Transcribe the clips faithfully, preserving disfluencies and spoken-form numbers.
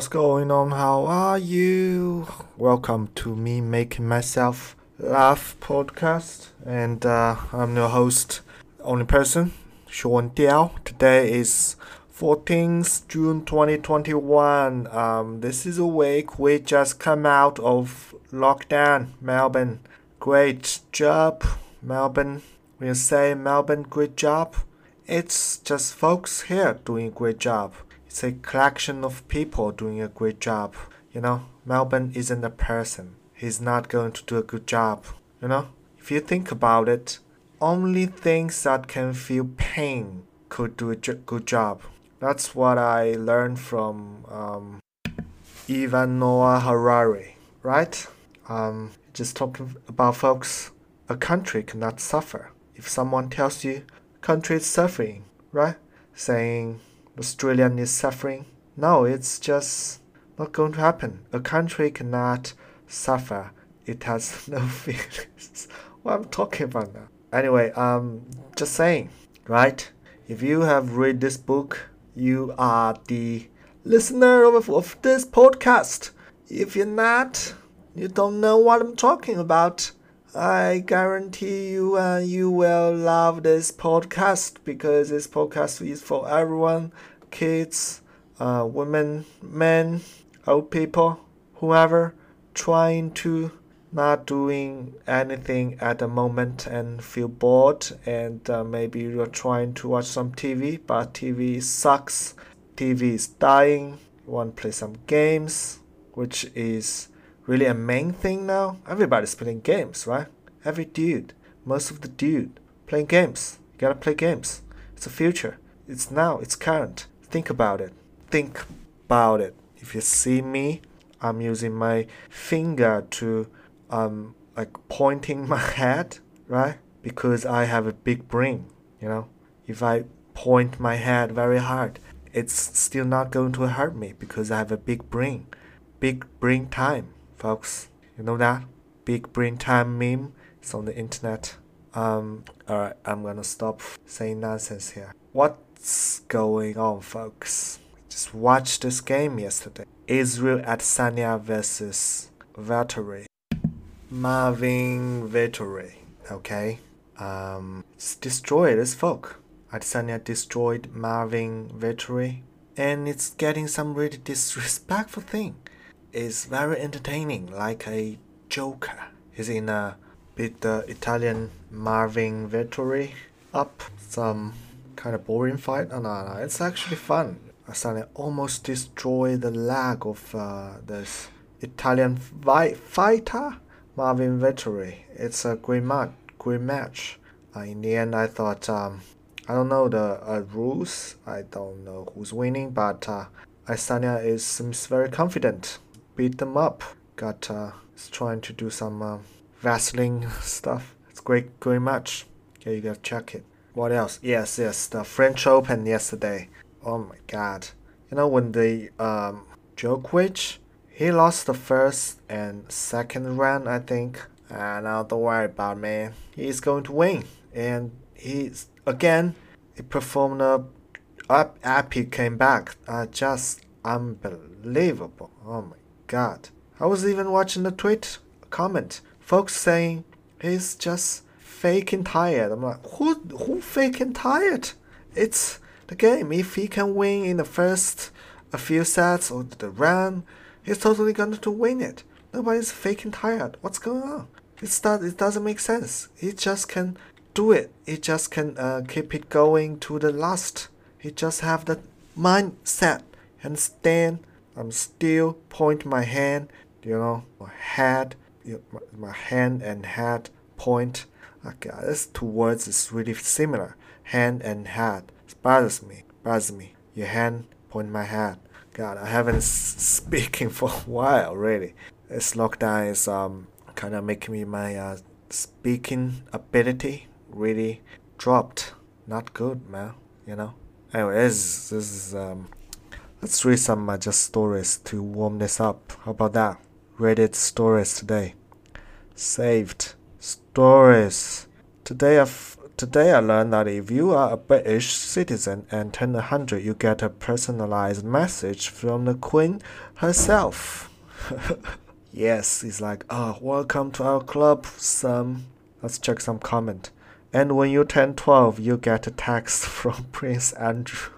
What's going on? How are you? Welcome to me making myself laugh podcast, and uh, I'm your host, only person, Sean Teo. Today is fourteenth of June twenty twenty-one. Um, this is a week we just come out of lockdown, Melbourne. Great job, Melbourne. We'll say Melbourne, great job. It's just folks here doing a great job. It's a collection of people doing a great job. You know, Melbourne isn't a person. He's not going to do a good job. You know, if you think about it, only things that can feel pain could do a ju- good job. That's what I learned from um, Yuval Noah Harari, right? Um, just talking about folks, a country cannot suffer. If someone tells you, country is suffering, right? Saying, Australian is suffering. No, it's just not going to happen. A country cannot suffer. It has no feelings. What I'm talking about now. Anyway, um, just saying, right? If you have read this book, you are the listener of, of this podcast. If you're not, you don't know what I'm talking about. I guarantee you uh, you will love this podcast, because this podcast is for everyone, kids, uh, women, men, old people, whoever, trying to not doing anything at the moment and feel bored, and uh, maybe you're trying to watch some T V, but T V sucks, T V is dying, you want to play some games, which is really a main thing now. Everybody's playing games, right? Every dude, most of the dude, playing games. You gotta play games. It's the future. It's now. It's current. Think about it. Think about it. If you see me, I'm using my finger to, um, like pointing my head, right? Because I have a big brain, you know? If I point my head very hard, it's still not going to hurt me because I have a big brain. Big brain time. Folks, you know that big brain time meme? It's on the internet. Um, alright, I'm gonna stop saying nonsense here. What's going on, folks? Just watched this game yesterday. Israel Adesanya versus Vettori. Marvin Vettori, okay? Um, it's destroyed as folk. Adesanya destroyed Marvin Vettori. And it's getting some really disrespectful thing. Is very entertaining, like a joker. He's in a bit the Italian Marvin Vettori up. Some kind of boring fight. Oh, no, no, it's actually fun. Adesanya almost destroyed the leg of uh, this Italian vi- fighter, Marvin Vettori. It's a great, ma- great match. Uh, in the end, I thought, um, I don't know the uh, rules. I don't know who's winning, but uh, Adesanya is seems very confident. Beat them up. Got uh, is trying to do some uh, wrestling stuff. It's great, great match. Yeah, you gotta check it. What else? Yes, yes, the French Open yesterday. Oh my God! You know when the um, Djokovic, he lost the first and second round, I think. And uh, now don't worry about it, man. He's going to win. And he's again, he performed a up epic comeback. Uh, just unbelievable. Oh my God. I was even watching the tweet comment. Folks saying he's just faking tired. I'm like, who who faking tired? It's the game. If he can win in the first a few sets or the round, he's totally going to win it. Nobody's faking tired. What's going on? It's not, it doesn't make sense. He just can do it. He just can uh, keep it going to the last. He just have that mindset and stand. I'm still point my hand, you know, my head, you know, my hand and head point. Okay, these two words is really similar. Hand and head. It bothers me, bothers me. Your hand point my head. God, I haven't s- speaking for a while really. This lockdown is um kind of making me my uh, speaking ability really dropped. Not good, man. You know. Anyways, this is um. Let's read some uh, just stories to warm this up. How about that? Reddit stories today. Saved. Stories. Today, I've, Today I learned that if you are a British citizen and turn one hundred, you get a personalized message from the Queen herself. Yes, it's like, oh, welcome to our club, some... Let's check some comment. And when you turn twelve, you get a text from Prince Andrew.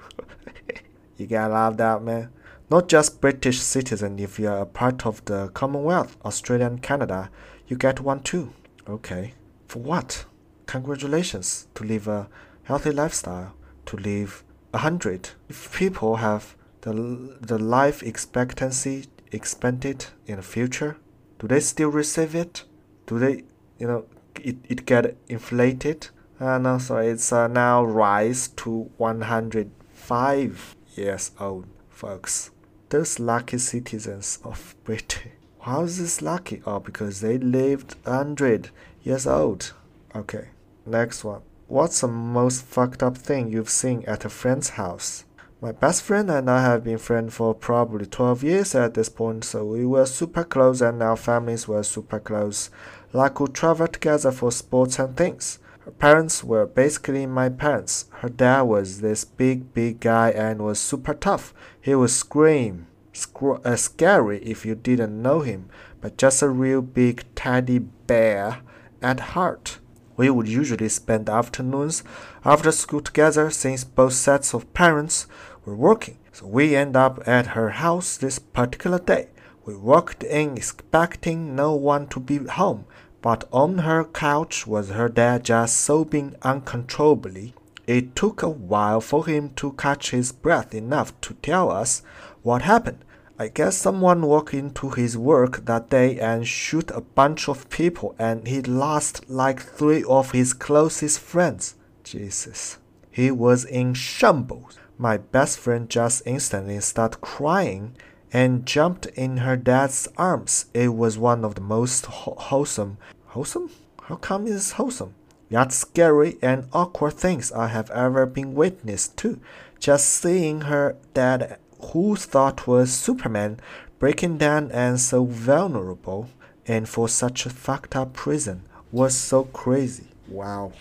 You gotta love that, man. Not just British citizen, if you are a part of the Commonwealth, Australia and Canada, you get one too. Okay. For what? Congratulations. To live a healthy lifestyle. To live a hundred. If people have the, the life expectancy expanded in the future, do they still receive it? Do they, you know, it, it get inflated? And uh, no, so it's uh, now rise to one hundred five years old, folks. Those lucky citizens of Britain. How is this lucky? Oh, because they lived one hundred years old. Okay, next one. What's the most fucked up thing you've seen at a friend's house? My best friend and I have been friends for probably twelve years at this point, so we were super close and our families were super close. Like we traveled together for sports and things. Her parents were basically my parents. Her dad was this big, big guy and was super tough. He would scream. Scr- uh, scary if you didn't know him, but just a real big teddy bear at heart. We would usually spend afternoons after school together since both sets of parents were working. So we end up at her house this particular day. We walked in expecting no one to be home, but on her couch was her dad just sobbing uncontrollably. It took a while for him to catch his breath enough to tell us what happened. I guess someone walked into his work that day and shoot a bunch of people, and he lost like three of his closest friends. Jesus. He was in shambles. My best friend just instantly started crying and jumped in her dad's arms. It was one of the most ho- wholesome... Wholesome? How come it's wholesome? That's scary and awkward things I have ever been witness to. Just seeing her dad, who thought was Superman, breaking down and so vulnerable, and for such a fucked up prison, was so crazy. Wow.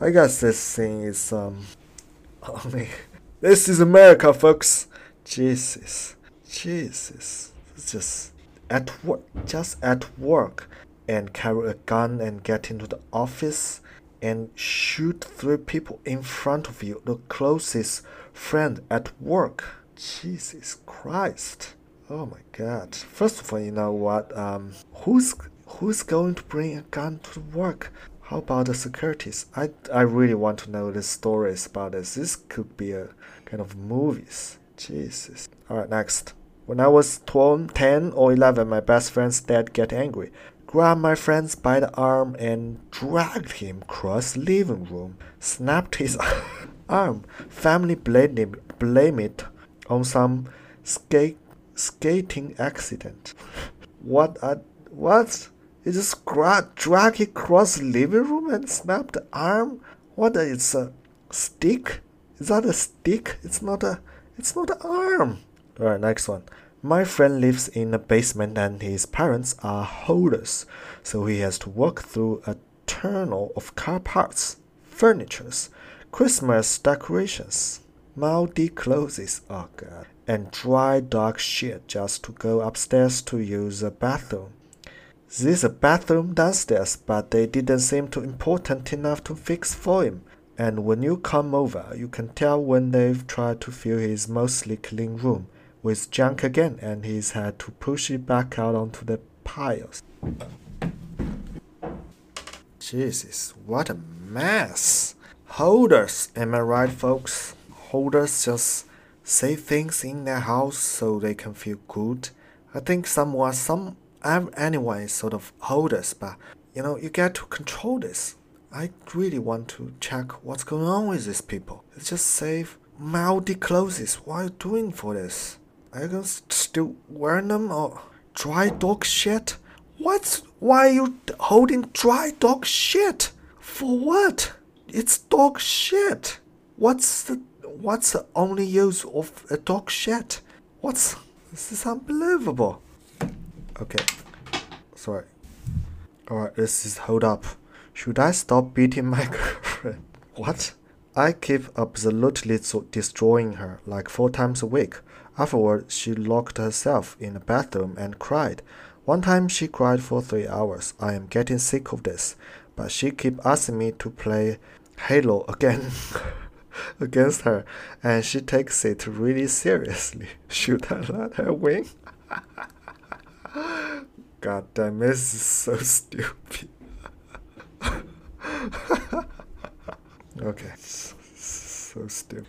I guess this thing is um only this is America, folks. Jesus. Jesus. It's just at work just at work and carry a gun and get into the office and shoot three people in front of you, the closest friend at work. Jesus Christ. Oh my God. First of all, you know what? Um, who's who's going to bring a gun to work? How about the securities? I, I really want to know the stories about this. This could be a kind of movies. Jesus. Alright, next. When I was twelve, ten or eleven, my best friend's dad get angry. Grabbed my friends by the arm and dragged him across the living room. Snapped his arm. Family blamed him, blame it on some skate skating accident. What? I, what? He just gra- dragged it across the living room and snapped the arm? What? It's a stick? Is that a stick? It's not a. It's not an arm. All right, next one. My friend lives in a basement and his parents are hoarders, so he has to walk through a tunnel of car parts, furnitures, Christmas decorations, moldy clothes, oh God, and dry dog shit just to go upstairs to use a bathroom. There's a bathroom downstairs, but they didn't seem too important enough to fix for him. And when you come over, you can tell when they've tried to fill his mostly clean room with junk again, and he's had to push it back out onto the piles. Jesus, what a mess. Hoarders, am I right, folks? Holders just save things in their house so they can feel good. I think someone, some, anyone is sort of holders, but you know, you get to control this. I really want to check what's going on with these people. It's just save moldy clothes. What are you doing for this? Are you gonna still wear them or dry dog shit? What? Why are you holding dry dog shit? For what? It's dog shit. What's the What's the only use of a dog shit? What's... This is unbelievable. Okay. Sorry. Alright, this is... Hold up. Should I stop beating my girl? What? I keep absolutely destroying her like four times a week. Afterward, she locked herself in the bathroom and cried. One time she cried for three hours. I am getting sick of this. But she keeps asking me to play Halo again against her, and she takes it really seriously. Should I let her win? God damn, this is so stupid. Okay, so stupid.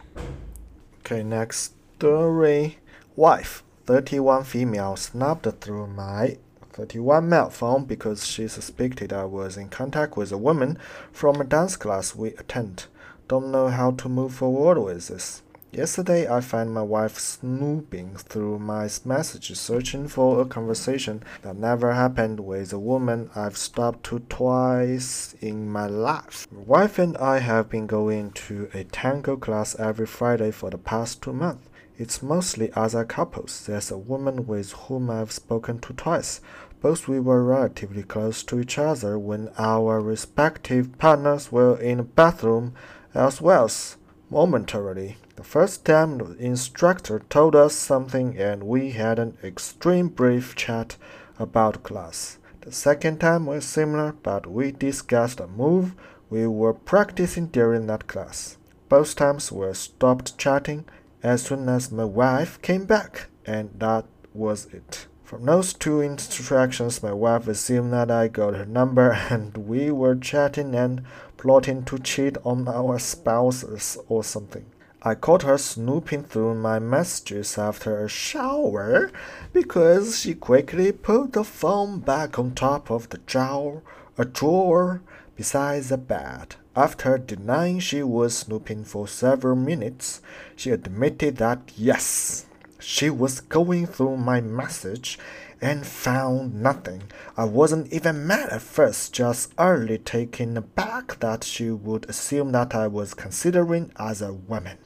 Okay, next story. Wife, thirty-one female, snubbed through my thirty-one male phone because she suspected I was in contact with a woman from a dance class we attend. Don't know how to move forward with this. Yesterday I found my wife snooping through my messages searching for a conversation that never happened with a woman I've stopped to twice in my life. My wife and I have been going to a tango class every Friday for the past two months. It's mostly other couples. There's a woman with whom I've spoken to twice. Both we were relatively close to each other when our respective partners were in the bathroom as well. Momentarily. The first time the instructor told us something and we had an extreme brief chat about class. The second time was similar, but we discussed a move we were practicing during that class. Both times we stopped chatting as soon as my wife came back, and that was it. From those two interactions, my wife assumed that I got her number and we were chatting and plotting to cheat on our spouses or something. I caught her snooping through my messages after a shower because she quickly put the phone back on top of the drawer, a drawer beside the bed. After denying she was snooping for several minutes, she admitted that yes, she was going through my message and found nothing. I wasn't even mad at first, just utterly taken aback that she would assume that I was considering other women.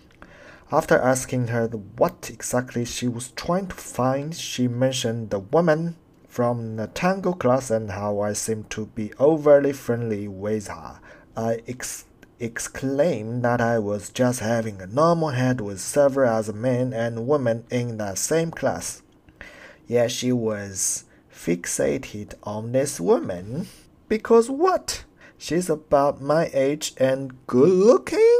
After asking her what exactly she was trying to find, she mentioned the woman from the tango class and how I seemed to be overly friendly with her. I ex- exclaimed that I was just having a normal head with several other men and women in that same class. Yet she was fixated on this woman. Because what? She's about my age and good looking?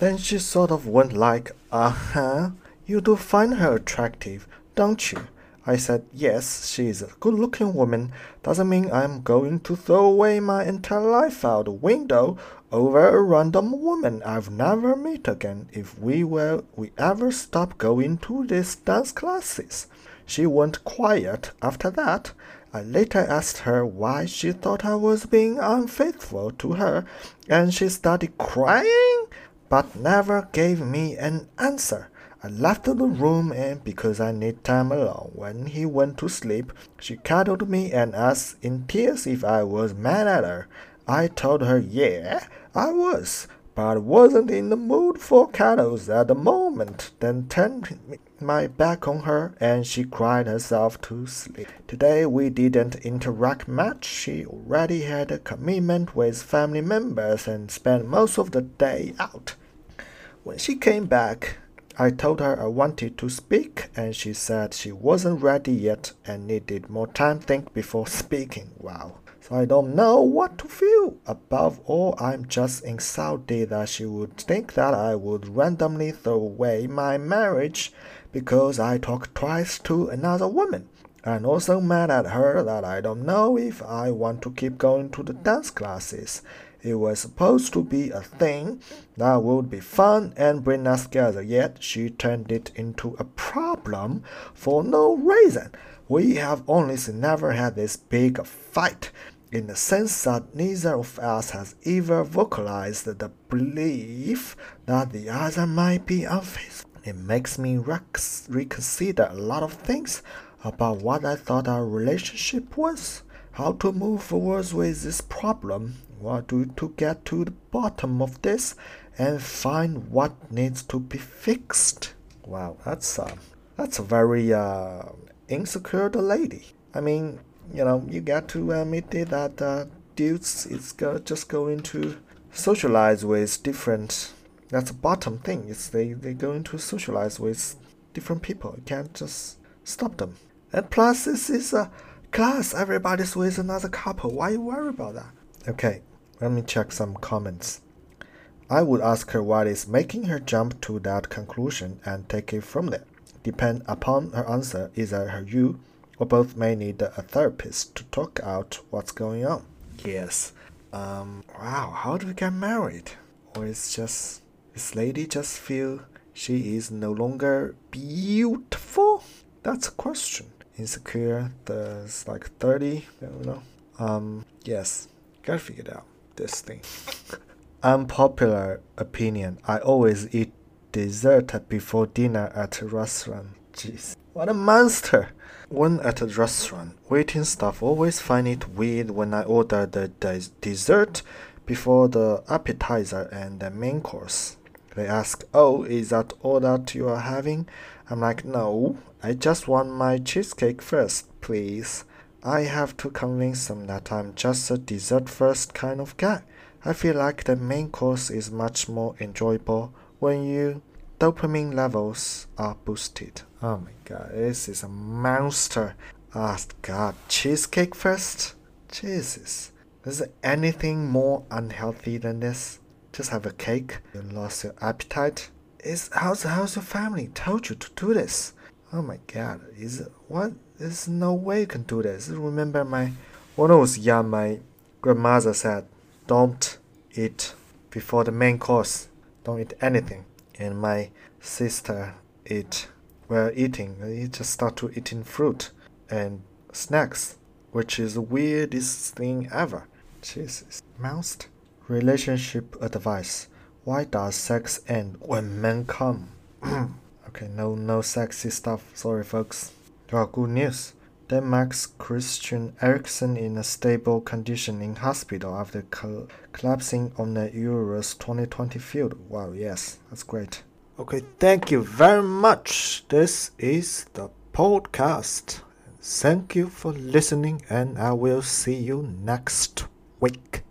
Then she sort of went like, uh-huh, you do find her attractive, don't you? I said, yes, she is a good-looking woman. Doesn't mean I'm going to throw away my entire life out the window over a random woman I've never met again if we were we ever stop going to these dance classes. She went quiet after that. I later asked her why she thought I was being unfaithful to her, and she started crying, but never gave me an answer. I left the room, and because I need time alone, when he went to sleep, she cuddled me and asked in tears if I was mad at her. I told her, yeah, I was, but wasn't in the mood for cuddles at the moment, then turned my back on her and she cried herself to sleep. Today we didn't interact much. She already had a commitment with family members and spent most of the day out. When she came back, I told her I wanted to speak, and she said she wasn't ready yet and needed more time to think before speaking. Wow. So I don't know what to feel. Above all, I'm just insulted that she would think that I would randomly throw away my marriage because I talked twice to another woman. I'm also mad at her that I don't know if I want to keep going to the dance classes. It was supposed to be a thing that would be fun and bring us together, yet she turned it into a problem for no reason. We have honestly never had this big a fight, in the sense that neither of us has ever vocalized the belief that the other might be unfaithful. It makes me rec- reconsider a lot of things about what I thought our relationship was, how to move forward with this problem, what do to get to the bottom of this and find what needs to be fixed. Wow, that's uh, that's a very uh, insecure lady. I mean, you know, you got to admit that uh, dudes is go- just going to socialize with different, that's the bottom thing, is they, they're going to socialize with different people. You can't just stop them. And plus, this is a class, everybody's with another couple. Why you worry about that? Okay, let me check some comments. I would ask her what is making her jump to that conclusion and take it from there. Depend upon her answer, either her you or both may need a therapist to talk out what's going on. Yes. Um. Wow, how do we get married? Or it's just, this lady just feel she is no longer beautiful? That's a question. Insecure, there's like thirty, I don't know. Um, yes, gotta figure it out, this thing. Unpopular opinion, I always eat dessert before dinner at a restaurant. Jeez, what a monster! When at a restaurant, waiting staff always find it weird when I order the des- dessert before the appetizer and the main course. They ask, oh, is that all that you are having? I'm like, no, I just want my cheesecake first, please. I have to convince them that I'm just a dessert first kind of guy. I feel like the main course is much more enjoyable when your dopamine levels are boosted. Oh my god, this is a monster. Ah, oh god, cheesecake first? Jesus. Is there anything more unhealthy than this? Just have a cake, you lost your appetite. Is how's how's your family told you to do this? Oh my god, is what? There's no way you can do this. Remember my when I was young, my grandmother said, "Don't eat before the main course. Don't eat anything." And my sister ate while eating. He just started to eating fruit and snacks, which is the weirdest thing ever. Jesus, moused. Relationship advice. Why does sex end when men come? Okay, no no sexy stuff, sorry folks. Well, good news. Denmark's Christian Eriksen in a stable condition in hospital after col- collapsing on the Euros twenty twenty field. Wow, yes, that's great. Okay, thank you very much. This is the podcast. Thank you for listening, and I will see you next week.